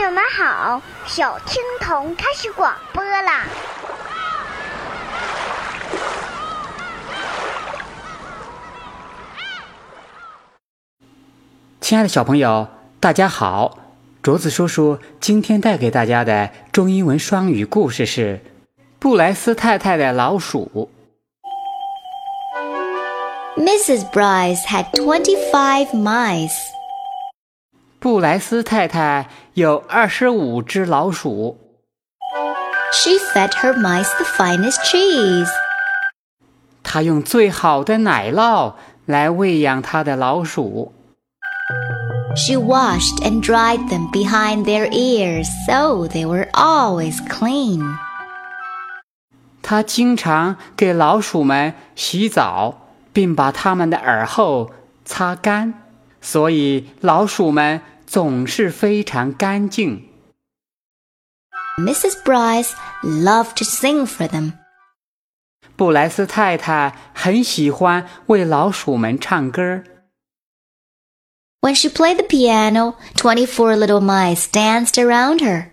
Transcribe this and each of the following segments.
朋友们好，小听童开始广播啦！亲爱的小朋友，大家好！镯子叔叔今天带给大家的中英文双语故事是《布莱斯太太的老鼠》。Mrs. Brice had 25 mice.布莱斯太太有25只老鼠。She fed her mice the finest cheese. 她用最好的奶酪来喂养她的老鼠。She washed and dried them behind their ears, so they were always clean. 她经常给老鼠们洗澡，并把它们的耳后擦干。所以老鼠们总是非常干净。Mrs. Brice loved to sing for them. 布莱斯太太很喜欢为老鼠们唱歌。When she played the piano, 24 little mice danced around her.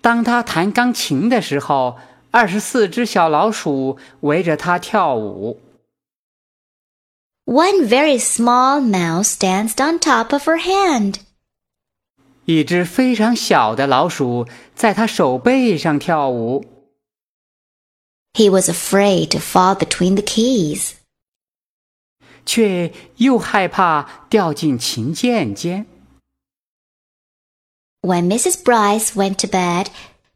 当她弹钢琴的时候，24只小老鼠围着她跳舞。One very small mouse danced on top of her hand. 一只非常小的老鼠在她手背上跳舞。He was afraid to fall between the keys. 却又害怕掉进琴键间。When Mrs. Brice went to bed,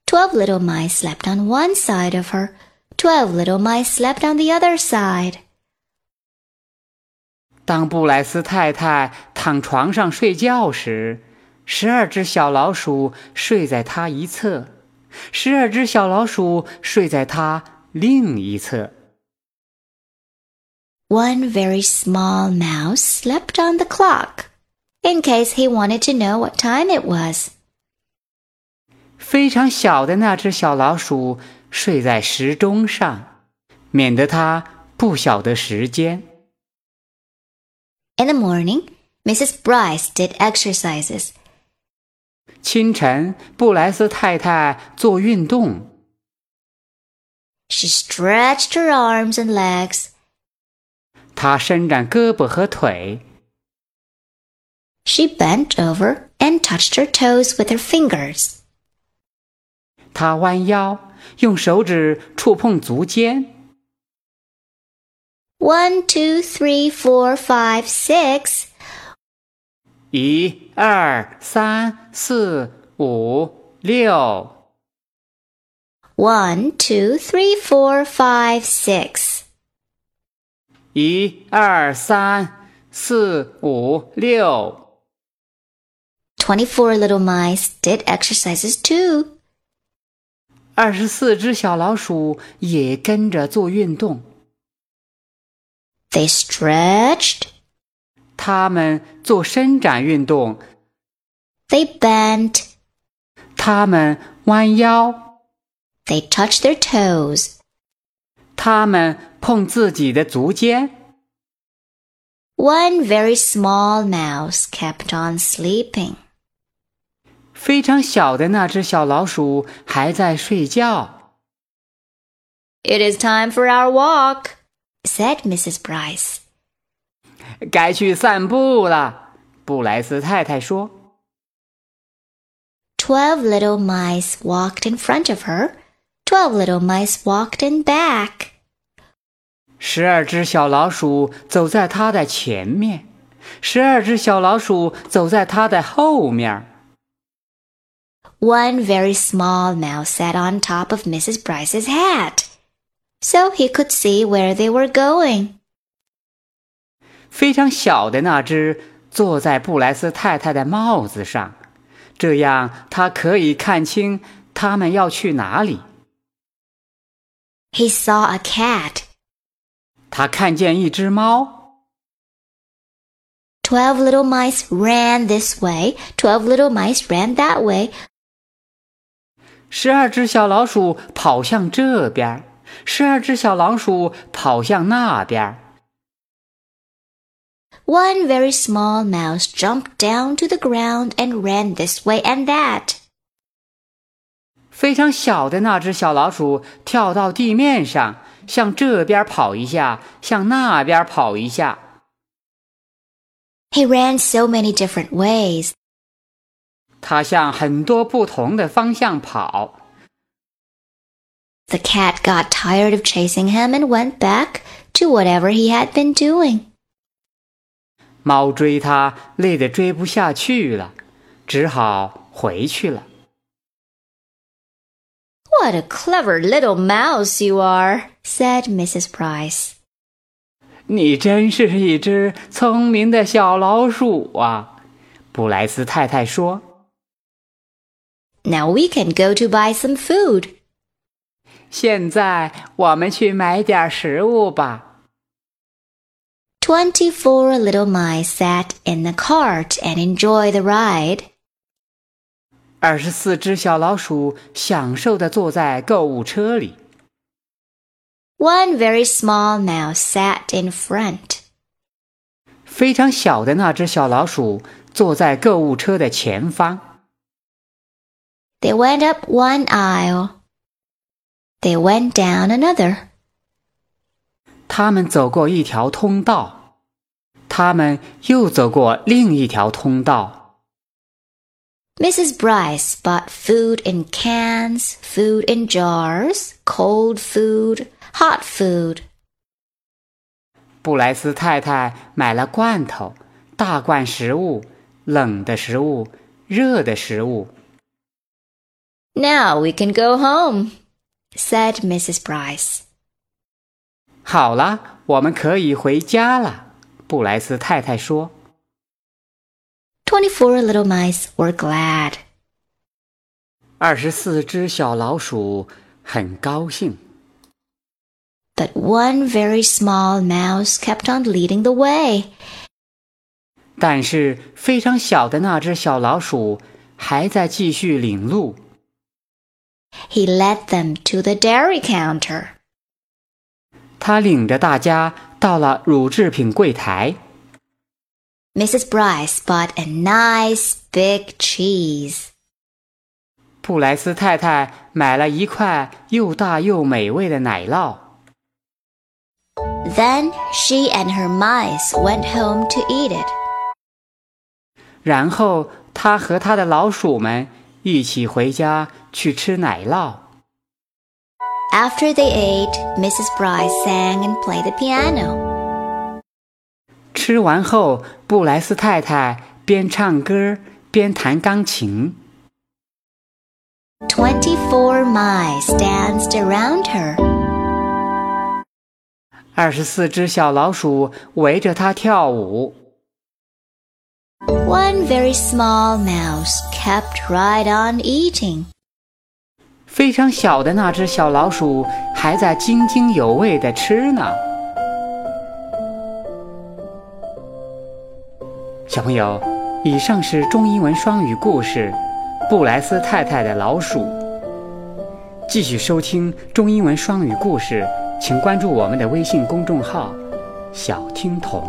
12 little mice slept on one side of her, 12 little mice slept on the other side.当布莱斯太太躺床上睡觉时，12只小老鼠睡在她一侧，12只小老鼠睡在她另一侧。One very small mouse slept on the clock, in case he wanted to know what time it was. 非常小的那只小老鼠睡在时钟上，免得它不晓得时间。In the morning, Mrs. Brice did exercises. 清晨，布莱斯太太做运动。She stretched her arms and legs. 她伸展胳膊和腿。She bent over and touched her toes with her fingers. 她弯腰，用手指触碰足尖。One, two, three, four, five, six. 1, 2, 3, 4, 5, 6. 1, 2, 3, 4, 5, 6. 1, 2, 3, 4, 5, 6. 1, 2, 3, 4, 5, 6. 24 little mice did exercises too. 24只小老鼠也跟着做运动。They stretched. 他们做伸展运动。They bent. 他们弯腰。They touched their toes. 他们碰自己的足尖。One very small mouse kept on sleeping. 非常小的那只小老鼠还在睡觉。It is time for our walk.said Mrs. Brice. 该去散步了，布莱斯太太说。12 little mice walked in front of her. 12 little mice walked in back. 12只小老鼠走在她的前面，12只小老鼠走在她的后面。One very small mouse sat on top of Mrs. Brice's hat.So he could see where they were going. 非常小的那只坐在布莱斯太太的帽子上，这样他可以看清他们要去哪里。He saw a cat. 他看见一只猫。12 little mice ran this way. 12 little mice ran that way. 12只小老鼠跑向这边。12只小老鼠跑向那边。One very small mouse jumped down to the ground and ran this way and that. 非常小的那只小老鼠跳到地面上，向这边跑一下，向那边跑一下。He ran so many different ways. 他向很多不同的方向跑。The cat got tired of chasing him and went back to whatever he had been doing. 猫追他，累得追不下去了，只好回去了。What a clever little mouse you are, said Mrs. Brice. 你真是一只聪明的小老鼠啊，布莱斯太太说。Now we can go to buy some food. 现在我们去买点食物吧。24 little mice sat in the cart and enjoyed the ride. 24只小老鼠享受地坐在购物车里。One very small mouse sat in front. 非常小的那只小老鼠坐在购物车的前方。They went up one aisle. They went down another.他们走过一条通道，他们又走过另一条通道。Mrs. Brice bought food in cans, food in jars, cold food, hot food. 布莱斯太太买了罐头、大罐食物、冷的食物、热的食物。Now we can go home, said Mrs. Brice.好了，我们可以回家了，布莱斯太太说。24 little mice were glad. 24只小老鼠很高兴。But one very small mouse kept on leading the way. 但是非常小的那只小老鼠还在继续领路。He led them to the dairy counter.他领着大家到了乳制品柜台。Mrs. Brice bought a nice big cheese. 布莱斯太太买了一块又大又美味的奶酪。Then she and her mice went home to eat it. 然后她和她的老鼠们一起回家去吃奶酪。After they ate, Mrs. Brice sang and played the piano. 吃完后，布莱斯太太边唱歌边弹钢琴。24 mice danced around her. 24只小老鼠围着她跳舞。One very small mouse kept right on eating.非常小的那只小老鼠还在津津有味地吃呢。小朋友，以上是中英文双语故事《布莱斯太太的老鼠》。继续收听中英文双语故事，请关注我们的微信公众号“小听童”。